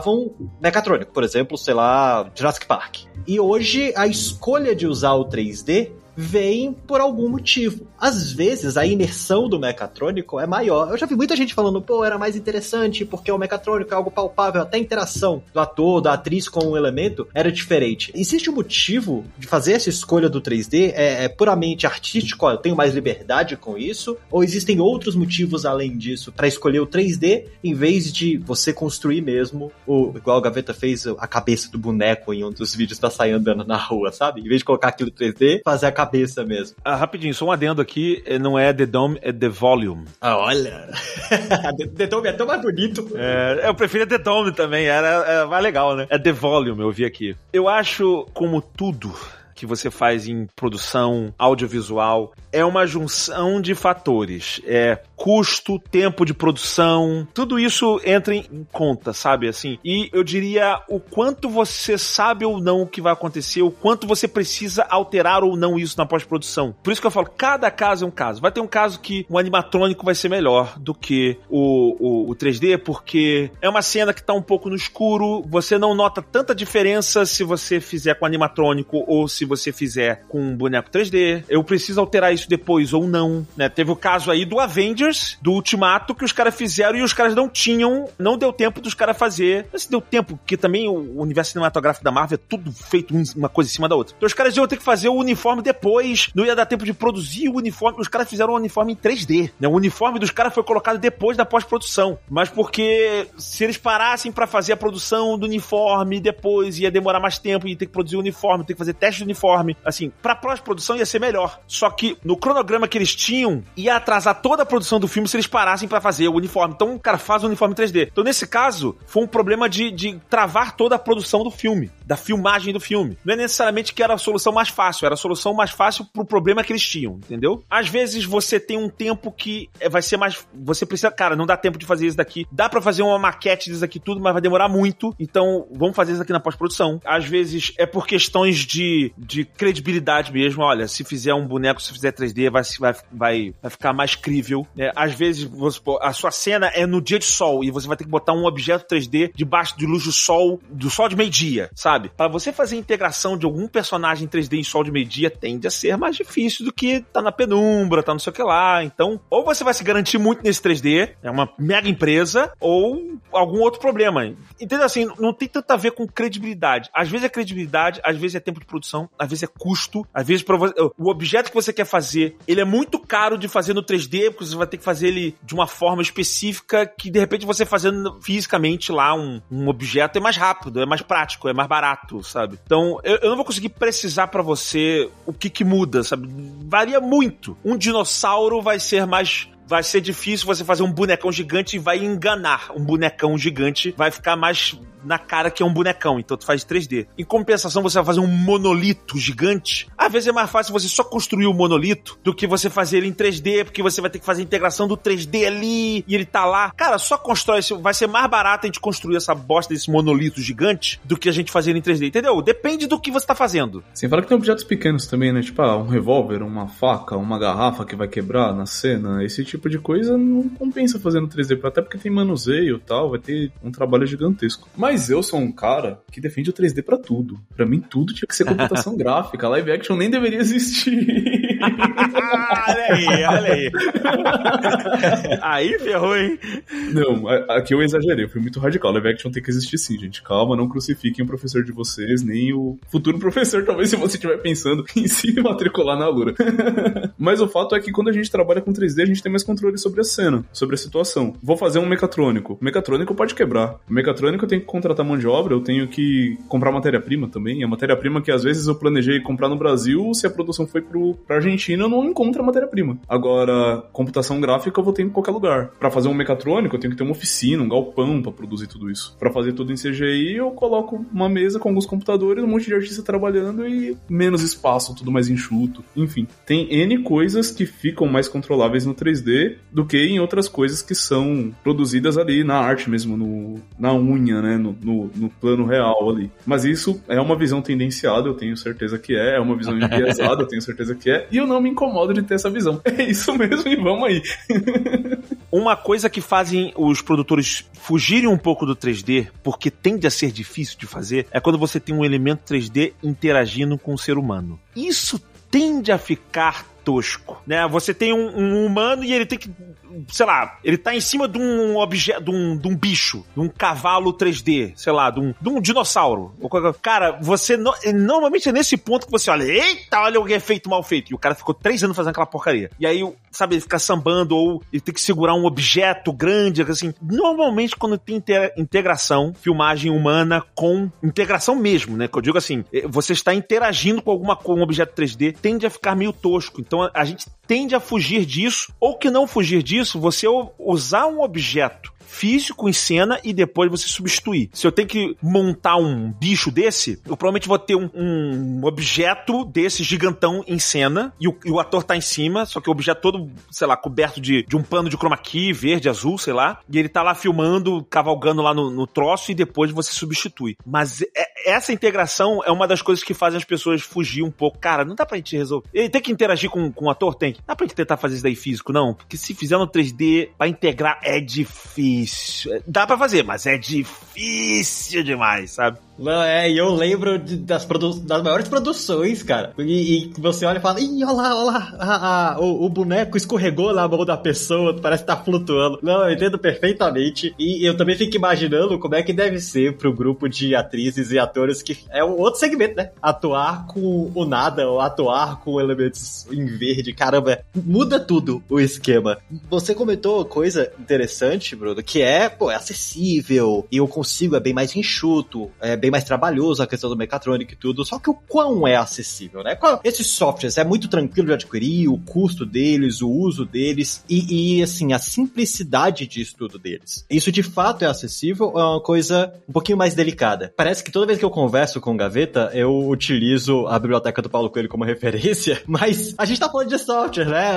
mecatrônico, por exemplo, sei lá, Jurassic Park. E hoje a escolha de usar o três D vem por algum motivo. às vezes a imersão do mecatrônico é maior. Eu já vi muita gente falando, pô, era mais interessante porque o mecatrônico é algo palpável, até a interação do ator, da atriz com o elemento era diferente. Existe um motivo de fazer essa escolha do três D? É, é puramente artístico, ó, eu tenho mais liberdade com isso? Ou existem outros motivos além disso para escolher o três D em vez de você construir mesmo, o, igual a Gaveta fez a cabeça do boneco em um dos vídeos pra sair andando na rua, sabe? Em vez de colocar aquilo três D, fazer a cabeça mesmo. Ah, rapidinho, só um adendo aqui, não é The Dome, é The Volume. Ah, olha! The Dome é tão mais bonito. É, eu prefiro The Dome também, era, era mais legal, né? É The Volume, eu vi aqui. Eu acho, como tudo que você faz em produção audiovisual, é uma junção de fatores. É custo, tempo de produção, tudo isso entra em conta, sabe? Assim, e eu diria o quanto você sabe ou não o que vai acontecer, o quanto você precisa alterar ou não isso na pós-produção. Por isso que eu falo, cada caso é um caso. Vai ter um caso que o animatrônico vai ser melhor do que o, o, o três D, porque é uma cena que tá um pouco no escuro, você não nota tanta diferença se você fizer com animatrônico ou se Se você fizer com um boneco três D. Eu preciso alterar isso depois ou não, né? Teve o caso aí do Avengers, do Ultimato, que os caras fizeram e os caras não tinham, não deu tempo dos caras fazer. Mas deu tempo, porque também o universo cinematográfico da Marvel é tudo feito uma coisa em cima da outra. Então os caras iam ter que fazer o uniforme depois, não ia dar tempo de produzir o uniforme. Os caras fizeram o uniforme em três D, né? O uniforme dos caras foi colocado depois da pós-produção, mas porque se eles parassem pra fazer a produção do uniforme depois, ia demorar mais tempo, ia ter que produzir o uniforme, ter que fazer teste de uniforme, assim, pra pós-produção ia ser melhor. Só que no cronograma que eles tinham, ia atrasar toda a produção do filme se eles parassem pra fazer o uniforme. Então, o cara faz o uniforme três D. Então, nesse caso, foi um problema de, de travar toda a produção do filme, da filmagem do filme. Não é necessariamente que era a solução mais fácil, era a solução mais fácil pro problema que eles tinham, entendeu? Às vezes, você tem um tempo que vai ser mais... Você precisa... Cara, não dá tempo de fazer isso daqui. Dá pra fazer uma maquete disso aqui tudo, mas vai demorar muito. Então, vamos fazer isso aqui na pós-produção. Às vezes, é por questões de... de credibilidade mesmo, olha, se fizer um boneco, se fizer três D, vai, vai, vai, vai ficar mais crível, né? Às vezes você, a sua cena é no dia de sol e você vai ter que botar um objeto três D debaixo de luz do sol, do sol de meio-dia, sabe? Pra você fazer a integração de algum personagem três D em sol de meio-dia tende a ser mais difícil do que tá na penumbra, tá não sei o que lá, então ou você vai se garantir muito nesse três D, é uma mega empresa, ou algum outro problema, entendeu? Assim, não tem tanto a ver com credibilidade, às vezes é credibilidade, às vezes é tempo de produção, às vezes é custo, às vezes pra você, o objeto que você quer fazer, ele é muito caro de fazer no três D, porque você vai ter que fazer ele de uma forma específica que de repente você fazendo fisicamente lá um, um objeto é mais rápido, é mais prático, é mais barato, sabe? Então eu, eu não vou conseguir precisar pra você o que que muda, sabe? Varia muito. Um dinossauro vai ser mais... Vai ser difícil você fazer um bonecão gigante e vai enganar. Um bonecão gigante vai ficar mais na cara que é um bonecão, então tu faz três D. Em compensação, você vai fazer um monolito gigante. Às vezes é mais fácil você só construir o monolito do que você fazer ele em três D, porque você vai ter que fazer a integração do três D ali e ele tá lá. Cara, só constrói esse... Vai ser mais barato a gente construir essa bosta desse monolito gigante do que a gente fazer ele em três D, entendeu? Depende do que você tá fazendo. Sem falar que tem objetos pequenos também, né? Tipo, ah, um revólver, uma faca, uma garrafa que vai quebrar na cena, esse tipo tipo de coisa não compensa fazer no três D, até porque tem manuseio e tal, vai ter um trabalho gigantesco. Mas eu sou um cara que defende o três D pra tudo. Pra mim tudo tinha que ser computação gráfica, live action nem deveria existir. Olha aí, olha aí. Aí ferrou, hein? Não, aqui eu exagerei, eu fui muito radical. Live action tem que existir sim, gente. Calma, não crucifiquem o professor de vocês, nem o futuro professor, talvez, se você estiver pensando em se matricular na Alura. Mas o fato é que quando a gente trabalha com três D, a gente tem mais controle sobre a cena, sobre a situação. Vou fazer um mecatrônico. O mecatrônico pode quebrar. O mecatrônico eu tenho que contratar mão de obra, eu tenho que comprar matéria-prima também. A matéria-prima que às vezes eu planejei comprar no Brasil, se a produção foi pro, pra Argentina, eu não encontro a matéria-prima. Agora, computação gráfica eu vou ter em qualquer lugar. Pra fazer um mecatrônico, eu tenho que ter uma oficina, um galpão pra produzir tudo isso. Pra fazer tudo em C G I, eu coloco uma mesa com alguns computadores, um monte de artista trabalhando e menos espaço, tudo mais enxuto. Enfim, tem N coisas que ficam mais controláveis no três D do que em outras coisas que são produzidas ali na arte mesmo, no, na unha, né, no, no, no plano real ali. Mas isso é uma visão tendenciada, eu tenho certeza que é, é uma visão enviesada, eu tenho certeza que é, e eu não me incomodo de ter essa visão. É isso mesmo, e vamos aí. Uma coisa que fazem os produtores fugirem um pouco do três D, porque tende a ser difícil de fazer, é quando você tem um elemento três D interagindo com o ser humano. Isso tende a ficar tosco, né? Você tem um, um humano e ele tem que, sei lá, ele tá em cima de um objeto, de um, de um bicho, de um cavalo três D, sei lá, de um, de um dinossauro. Cara, você no, normalmente é nesse ponto que você olha, eita, olha o efeito mal feito. E o cara ficou três anos fazendo aquela porcaria. E aí, sabe, ele fica sambando ou ele tem que segurar um objeto grande, assim. Normalmente, quando tem integração, filmagem humana com integração mesmo, né? Que eu digo assim, você está interagindo com alguma com um objeto três D, tende a ficar meio tosco. Então, a gente tende a fugir disso, ou que não fugir disso, você usar um objeto físico em cena e depois você substituir. Se eu tenho que montar um bicho desse, eu provavelmente vou ter um, um objeto desse gigantão em cena e o, e o ator tá em cima, só que o objeto todo, sei lá, coberto de, de um pano de chroma key, verde, azul, sei lá, e ele tá lá filmando, cavalgando lá no, no troço e depois você substitui. Mas é, essa integração é uma das coisas que fazem as pessoas fugir um pouco. Cara, não dá pra gente resolver. Ele tem que interagir com, com o ator? Tem. Não dá pra gente tentar fazer isso daí físico, não? Porque se fizer no três D, pra integrar é difícil. Dá pra fazer, mas é difícil demais, sabe? Não, é, e eu lembro de, das, produ- das maiores produções, cara. E, e você olha e fala, ih, olha lá, olha lá, a, a, o, o boneco escorregou na mão da pessoa, parece que tá flutuando. Não, eu entendo perfeitamente. E eu também fico imaginando como é que deve ser pro grupo de atrizes e atores, que é um outro segmento, né? Atuar com o nada, ou atuar com elementos em verde, caramba, muda tudo o esquema. Você comentou uma coisa interessante, Bruno, que é, pô, é acessível, e eu consigo, é bem mais enxuto, é bem mais trabalhoso a questão do mecatrônico e tudo, só que o quão é acessível, né? Esses softwares é muito tranquilo de adquirir, o custo deles, o uso deles, e, e assim, a simplicidade de estudo deles. Isso de fato é acessível ou é uma coisa um pouquinho mais delicada? Parece que toda vez que eu converso com o Gaveta, eu utilizo a biblioteca do Paulo Coelho como referência, mas a gente tá falando de software, né?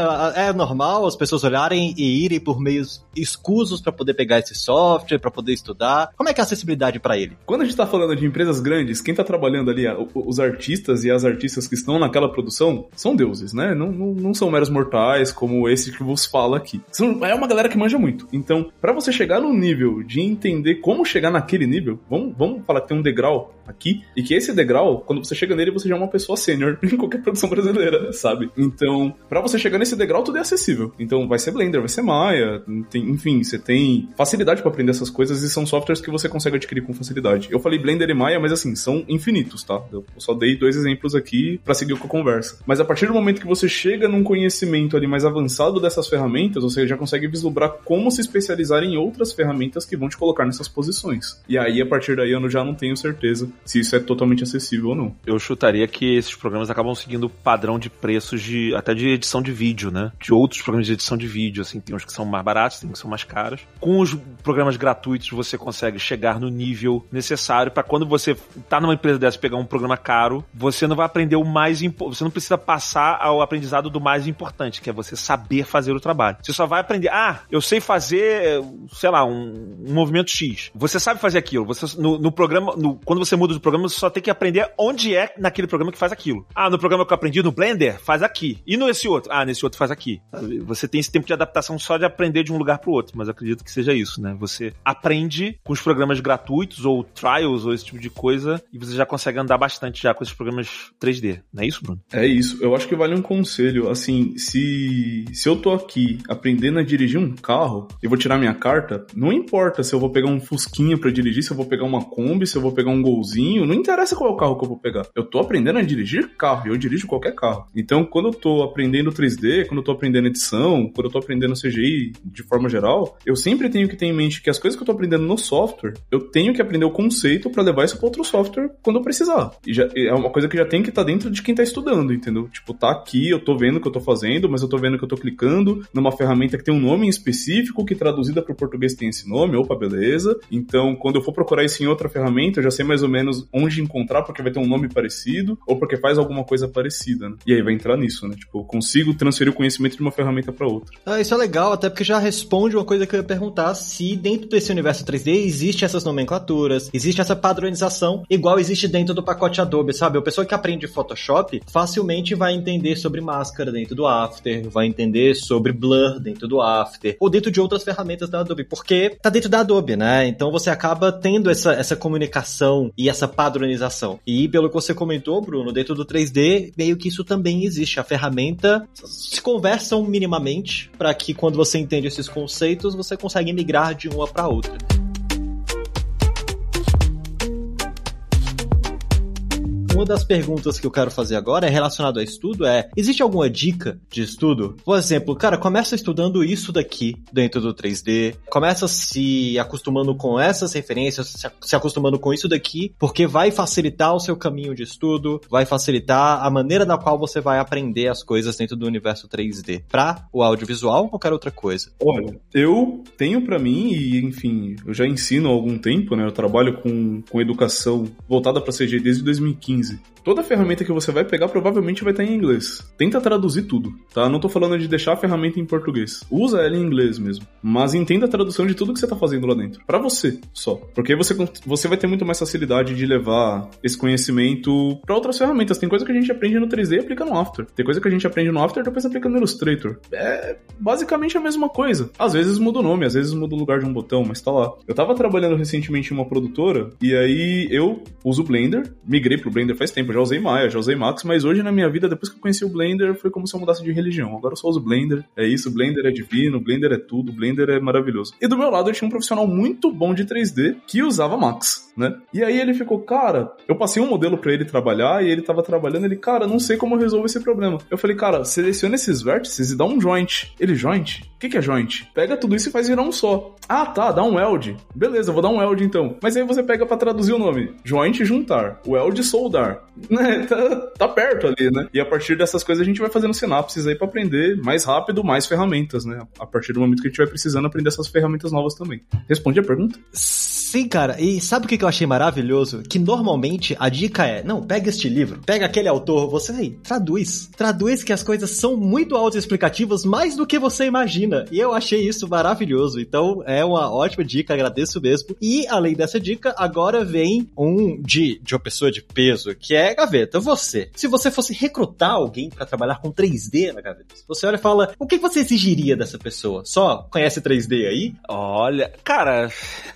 É normal as pessoas olharem e irem por meios escusos pra poder pegar esse software, pra poder estudar. Como é que é a acessibilidade pra ele? Quando a gente tá falando de empresas grandes, quem tá trabalhando ali, os artistas e as artistas que estão naquela produção, são deuses, né? Não, não, não são meros mortais, como esse que vos fala aqui. São, é uma galera que manja muito. Então, pra você chegar no nível de entender como chegar naquele nível, vamos, vamos falar que tem um degrau aqui, e que esse degrau, quando você chega nele, você já é uma pessoa sênior em qualquer produção brasileira, sabe? Então, pra você chegar nesse degrau, tudo é acessível. Então, vai ser Blender, vai ser Maya, tem, enfim, você tem facilidade pra aprender essas coisas, e são softwares que você consegue adquirir com facilidade. Eu falei Blender e Maya, mas assim, são infinitos, tá? Eu só dei dois exemplos aqui pra seguir com a conversa. Mas a partir do momento que você chega num conhecimento ali mais avançado dessas ferramentas, você já consegue vislumbrar como se especializar em outras ferramentas que vão te colocar nessas posições. E aí, a partir daí, eu já não tenho certeza se isso é totalmente acessível ou não. Eu chutaria que esses programas acabam seguindo o padrão de preços de, até de edição de vídeo, né? De outros programas de edição de vídeo, assim, tem uns que são mais baratos, tem uns que são mais caros. Com os programas gratuitos, você consegue chegar no nível necessário pra quando você tá numa empresa dessa e pegar um programa caro, você não vai aprender o mais importante, você não precisa passar ao aprendizado do mais importante, que é você saber fazer o trabalho. Você só vai aprender, ah, eu sei fazer, sei lá, um, um movimento X. Você sabe fazer aquilo. Você, no, no programa, no, quando você muda do programa, você só tem que aprender onde é naquele programa que faz aquilo. Ah, no programa que eu aprendi no Blender, faz aqui. E nesse outro? Ah, nesse outro faz aqui. Você tem esse tempo de adaptação só de aprender de um lugar pro outro, mas acredito que seja isso, né? Você aprende com os programas gratuitos ou trials ou esse tipo de coisa, e você já consegue andar bastante já com esses programas três D. Não é isso, Bruno? É isso. Eu acho que vale um conselho. Assim, se, se eu tô aqui aprendendo a dirigir um carro, eu vou tirar minha carta, não importa se eu vou pegar um Fusquinha pra dirigir, se eu vou pegar uma Kombi, se eu vou pegar um Golzinho, não interessa qual é o carro que eu vou pegar. Eu tô aprendendo a dirigir carro, e eu dirijo qualquer carro. Então, quando eu tô aprendendo três D, quando eu tô aprendendo edição, quando eu tô aprendendo C G I de forma geral, eu sempre tenho que ter em mente que as coisas que eu tô aprendendo no software, eu tenho que aprender o conceito pra levar isso pra outro software quando eu precisar. E já, é uma coisa que já tem que estar tá dentro de quem tá estudando, entendeu? Tipo, tá aqui, eu tô vendo o que eu tô fazendo, mas eu tô vendo o que eu tô clicando numa ferramenta que tem um nome em específico, que traduzida pro português tem esse nome, opa, beleza. Então, quando eu for procurar isso em outra ferramenta, eu já sei mais ou menos onde encontrar, porque vai ter um nome parecido, ou porque faz alguma coisa parecida, né? E aí vai entrar nisso, né? Tipo, eu consigo transferir o conhecimento de uma ferramenta pra outra. Ah, isso é legal, até porque já responde uma coisa que eu ia perguntar, se dentro desse universo três D existe essas nomenclaturas, existe essa padronização, igual existe dentro do pacote Adobe, sabe? A pessoa que aprende Photoshop facilmente vai entender sobre máscara dentro do After, vai entender sobre Blur dentro do After, ou dentro de outras ferramentas da Adobe, porque tá dentro da Adobe, né? Então você acaba tendo essa, essa comunicação e a dessa padronização. E pelo que você comentou, Bruno, dentro do três D, meio que isso também existe. A ferramenta se conversam minimamente para que quando você entende esses conceitos, você consegue migrar de uma para outra. Uma das perguntas que eu quero fazer agora é relacionada a estudo, é, existe alguma dica de estudo? Por exemplo, cara, começa estudando isso daqui dentro do três D, começa se acostumando com essas referências, se acostumando com isso daqui, porque vai facilitar o seu caminho de estudo, vai facilitar a maneira na qual você vai aprender as coisas dentro do universo três D, para o audiovisual ou qualquer outra coisa. Olha, eu tenho pra mim, e enfim, eu já ensino há algum tempo, né, eu trabalho com, com educação voltada pra C G I desde dois mil e quinze. Toda ferramenta que você vai pegar provavelmente vai estar em inglês. Tenta traduzir tudo, tá? Não tô falando de deixar a ferramenta em português. Usa ela em inglês mesmo. Mas entenda a tradução de tudo que você tá fazendo lá dentro. Pra você, só. Porque aí você, você vai ter muito mais facilidade de levar esse conhecimento pra outras ferramentas. Tem coisa que a gente aprende no três D e aplica no After. Tem coisa que a gente aprende no After e depois aplica no Illustrator. É basicamente a mesma coisa. Às vezes muda o nome, às vezes muda o lugar de um botão, mas tá lá. Eu tava trabalhando recentemente em uma produtora e aí eu uso o Blender, migrei pro Blender faz tempo, já usei Maya, já usei Max, mas hoje na minha vida, depois que eu conheci o Blender, foi como se eu mudasse de religião. Agora eu só uso Blender, é isso, Blender é divino, Blender é tudo, Blender é maravilhoso. E do meu lado eu tinha um profissional muito bom de três D que usava Max, né? E aí ele ficou, cara, eu passei um modelo pra ele trabalhar e ele tava trabalhando, ele, cara, não sei como eu resolvo esse problema. Eu falei, cara, seleciona esses vértices e dá um joint. Ele, joint? O que que é joint? Pega tudo isso e faz virar um só. Ah, tá, dá um weld. Beleza, vou dar um weld então. Mas aí você pega pra traduzir o nome. Joint, juntar. Weld, soldar. Tá, tá perto ali, né? E a partir dessas coisas a gente vai fazendo sinapses aí pra aprender mais rápido, mais ferramentas, né? A partir do momento que a gente vai precisando aprender essas ferramentas novas também. Respondi a pergunta? Sim, cara. E sabe o que eu achei maravilhoso? Que normalmente a dica é, não, pega este livro, pega aquele autor, você aí, traduz. Traduz que as coisas são muito autoexplicativas, mais do que você imagina. E eu achei isso maravilhoso. Então, é uma ótima dica, agradeço mesmo. E, além dessa dica, agora vem um de, de uma pessoa de peso, que é, Gaveta, você. Se você fosse recrutar alguém pra trabalhar com três D na Gaveta, você olha e fala, o que você exigiria dessa pessoa? Só conhece três D aí? Olha, cara,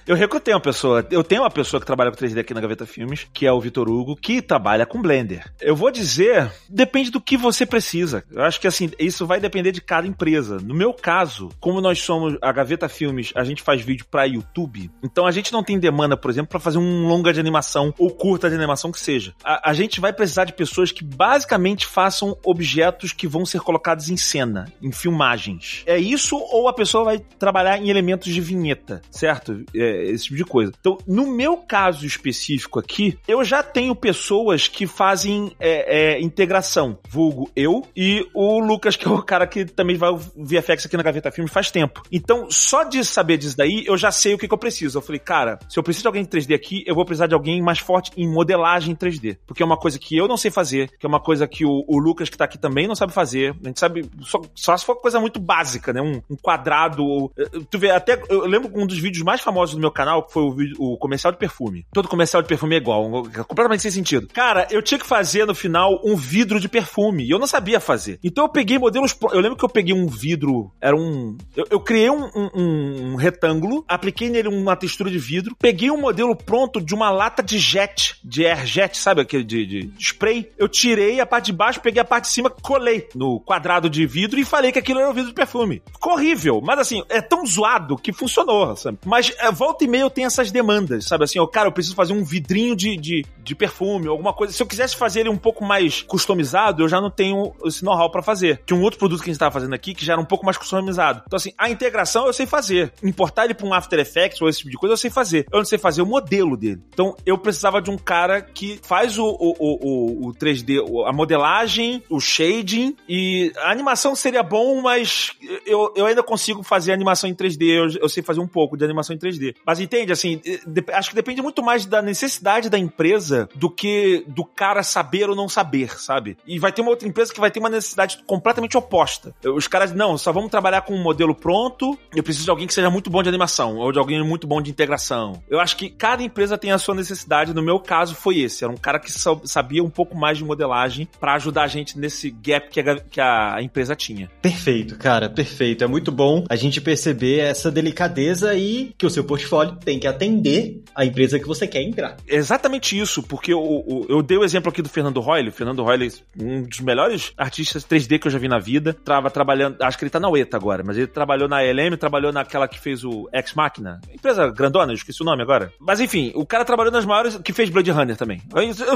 eu recrutei uma pessoa, eu tenho uma pessoa que trabalha com três D aqui na Gaveta Filmes, que é o Vitor Hugo, que trabalha com Blender. Eu vou dizer, depende do que você precisa. Eu acho que, assim, isso vai depender de cada empresa. No meu caso, como nós somos a Gaveta Filmes, a gente faz vídeo pra YouTube, então a gente não tem demanda, por exemplo, pra fazer um longa de animação ou curta de animação que seja. A, a gente vai precisar de pessoas que basicamente façam objetos que vão ser colocados em cena, em filmagens. É isso, ou a pessoa vai trabalhar em elementos de vinheta, certo? É, esse tipo de coisa. Então, no meu caso específico aqui, eu já tenho pessoas que fazem é, é, integração, vulgo eu, e o Lucas, que é o cara que também vai V F X aqui na Gaveta Filmes faz tempo. Então, só de saber disso daí, eu já sei o que, que eu preciso. Eu falei, cara, se eu preciso de alguém em três D aqui, eu vou precisar de alguém mais forte em modelagem em três D. Porque é uma coisa que eu não sei fazer, que é uma coisa que o, o Lucas, que tá aqui, também não sabe fazer. A gente sabe, só, só se for coisa muito básica, né? Um, um quadrado, ou... Tu vê, até... Eu lembro um dos vídeos mais famosos do meu canal, que foi o, o comercial de perfume. Todo comercial de perfume é igual, completamente sem sentido. Cara, eu tinha que fazer, no final, um vidro de perfume, e eu não sabia fazer. Então eu peguei modelos... Eu lembro que eu peguei um vidro, era um... Eu, eu criei um, um, um retângulo, apliquei nele uma textura de vidro, peguei um modelo pronto de uma lata de jet, de air jet, sabe? Aquele de, de spray, eu tirei a parte de baixo, peguei a parte de cima, colei no quadrado de vidro e falei que aquilo era o vidro de perfume. Ficou horrível, mas assim, é tão zoado que funcionou, sabe? Mas é, volta e meia eu tenho essas demandas, sabe? Assim, ó, cara, eu preciso fazer um vidrinho de, de, de perfume, alguma coisa. Se eu quisesse fazer ele um pouco mais customizado, eu já não tenho esse know-how pra fazer. Tinha um outro produto que a gente tava fazendo aqui que já era um pouco mais customizado. Então assim, a integração eu sei fazer. Importar ele pra um After Effects ou esse tipo de coisa eu sei fazer. Eu não sei fazer o modelo dele. Então eu precisava de um cara que faz o, o, o, o três D, a modelagem, o shading, e a animação seria bom, mas eu, eu ainda consigo fazer animação em três D, eu, eu sei fazer um pouco de animação em três D. Mas entende, assim, de, acho que depende muito mais da necessidade da empresa do que do cara saber ou não saber, sabe? E vai ter uma outra empresa que vai ter uma necessidade completamente oposta. Os caras, não, só vamos trabalhar trabalhar com um modelo pronto, eu preciso de alguém que seja muito bom de animação, ou de alguém muito bom de integração. Eu acho que cada empresa tem a sua necessidade, no meu caso foi esse, era um cara que sabia um pouco mais de modelagem pra ajudar a gente nesse gap que a, que a empresa tinha. Perfeito, cara, perfeito. É muito bom a gente perceber essa delicadeza e que o seu portfólio tem que atender a empresa que você quer entrar. É exatamente isso, porque eu, eu, eu dei o exemplo aqui do Fernando Royle. O Fernando Royle, um dos melhores artistas três D que eu já vi na vida, tava trabalhando, acho que ele tá na Weta agora, mas ele trabalhou na L M, trabalhou naquela que fez o Ex Machina, empresa grandona, eu esqueci o nome agora. Mas enfim, o cara trabalhou nas maiores, que fez Blade Runner também.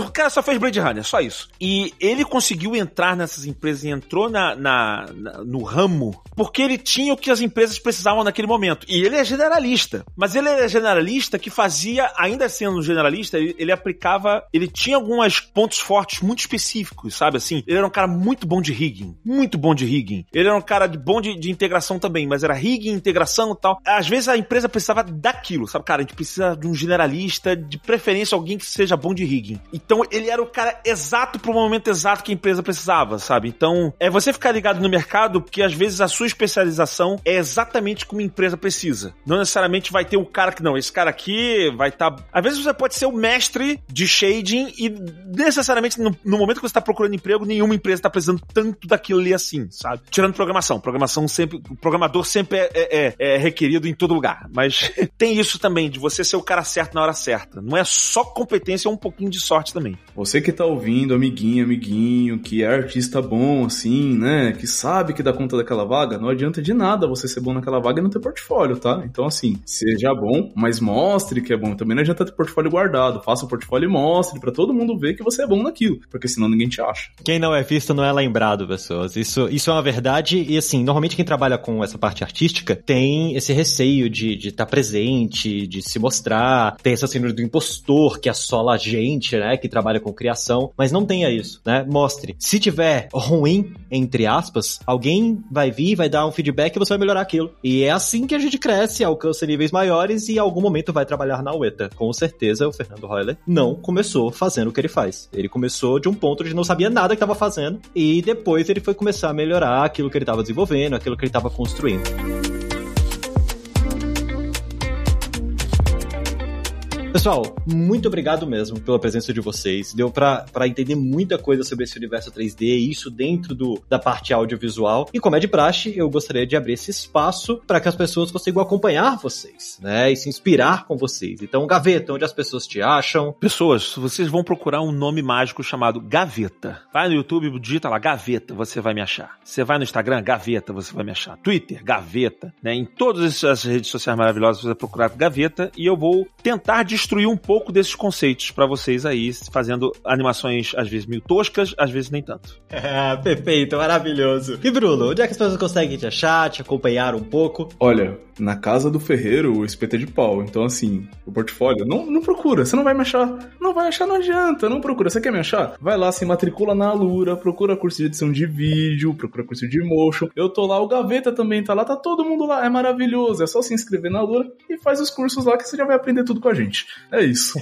O cara só fez Blade Runner, só isso. E ele conseguiu entrar nessas empresas e entrou na, na, na, no ramo porque ele tinha o que as empresas precisavam naquele momento. E ele é generalista, mas ele era generalista que fazia, ainda sendo um generalista, ele, ele aplicava, ele tinha alguns pontos fortes muito específicos, sabe assim? Ele era um cara muito bom de rigging, muito bom de rigging. Ele era um cara de, bom de, de integração também, mas era rigging, integração e tal. Às vezes a empresa precisava daquilo, sabe? Cara, a gente precisa de um generalista, de preferência alguém que seja bom de rigging. Então ele era o cara exato pro momento exato que a empresa precisava, sabe? Então é você ficar ligado no mercado, porque às vezes a sua especialização é exatamente como a empresa precisa. Não necessariamente vai ter o cara que, não, esse cara aqui vai estar... Tá... Às vezes você pode ser o mestre de shading e necessariamente no, no momento que você está procurando emprego, nenhuma empresa está precisando tanto daquilo ali assim, sabe? Tirando programação. Programação sempre... O programador sempre é, é, é, é requerido em todo lugar. Mas tem isso também, de você ser o cara certo na hora certa. Não é só competência, é um pouquinho de sorte também. Você que tá ouvindo, amiguinho, amiguinho, que é artista bom, assim, né? Que sabe que dá conta daquela vaga, não adianta de nada você ser bom naquela vaga e não ter portfólio, tá? Então, assim, seja bom, mas mostre que é bom. Também não adianta ter portfólio guardado. Faça o portfólio e mostre pra todo mundo ver que você é bom naquilo, porque senão ninguém te acha. Quem não é visto não é lembrado, pessoas. Isso, isso é uma verdade e, assim, normalmente quem trabalha com essa parte artística tem esse receio de estar tá presente, de se mostrar, tem essa síndrome do impostor que assola a gente, né, que trabalha com criação, mas não tenha isso, né? Mostre. Se tiver ruim, entre aspas, alguém vai vir, vai dar um feedback e você vai melhorar aquilo. E é assim que a gente cresce, alcança níveis maiores e em algum momento vai trabalhar na Weta. Com certeza o Fernando Royle não começou fazendo o que ele faz. Ele começou de um ponto de não sabia nada que estava fazendo e depois ele foi começar a melhorar aquilo que ele estava desenvolvendo, aquilo que ele estava construindo. Pessoal, muito obrigado mesmo pela presença de vocês. Deu pra, pra entender muita coisa sobre esse universo três D e isso dentro do, da parte audiovisual. E como é de praxe, eu gostaria de abrir esse espaço para que as pessoas consigam acompanhar vocês, né? E se inspirar com vocês. Então, Gaveta, onde as pessoas te acham? Pessoas, vocês vão procurar um nome mágico chamado Gaveta. Vai no YouTube, digita lá, Gaveta, você vai me achar. Você vai no Instagram, Gaveta, você vai me achar. Twitter, Gaveta, né? Em todas essas redes sociais maravilhosas, você vai procurar Gaveta e eu vou tentar destruir Construir um pouco desses conceitos pra vocês aí, fazendo animações às vezes meio toscas, às vezes nem tanto. É, perfeito, maravilhoso. E Bruno, onde é que as pessoas conseguem te achar, te acompanhar um pouco? Olha, na casa do ferreiro, o espeto é de pau. Então, assim, o portfólio, não, não procura, você não vai me achar. Não vai achar, não adianta, não procura. Você quer me achar? Vai lá, se matricula na Alura, procura curso de edição de vídeo, procura curso de motion. Eu tô lá, o Gaveta também tá lá, tá todo mundo lá. É maravilhoso, é só se inscrever na Alura e faz os cursos lá que você já vai aprender tudo com a gente. É isso.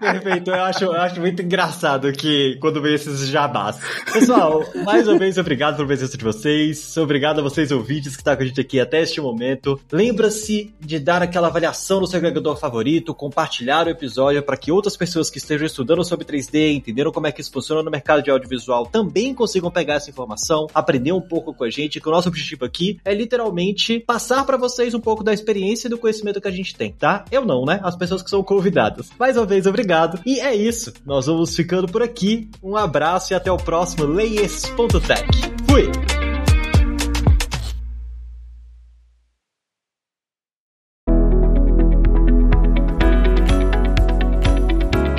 Perfeito, eu acho, eu acho muito engraçado que quando vem esses jabás. Pessoal, mais uma vez obrigado pela presença de vocês, obrigado a vocês ouvintes que estão com a gente aqui até este momento. Lembra-se de dar aquela avaliação no seu agregador favorito, compartilhar o episódio para que outras pessoas que estejam estudando sobre três D, entenderam como é que isso funciona no mercado de audiovisual, também consigam pegar essa informação, aprender um pouco com a gente, que o nosso objetivo aqui é literalmente passar para vocês um pouco da experiência e do conhecimento que a gente tem, tá? Eu não, né? As pessoas que são convidadas. Mais uma vez, obrigado. E é isso. Nós vamos ficando por aqui. Um abraço e até o próximo Layers ponto tech. Fui!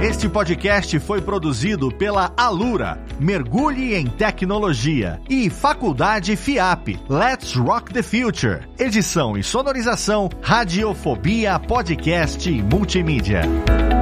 Este podcast foi produzido pela Alura, Mergulhe em Tecnologia, e Faculdade FIAP, Let's Rock the Future. Edição e sonorização, Radiofobia, podcast e multimídia.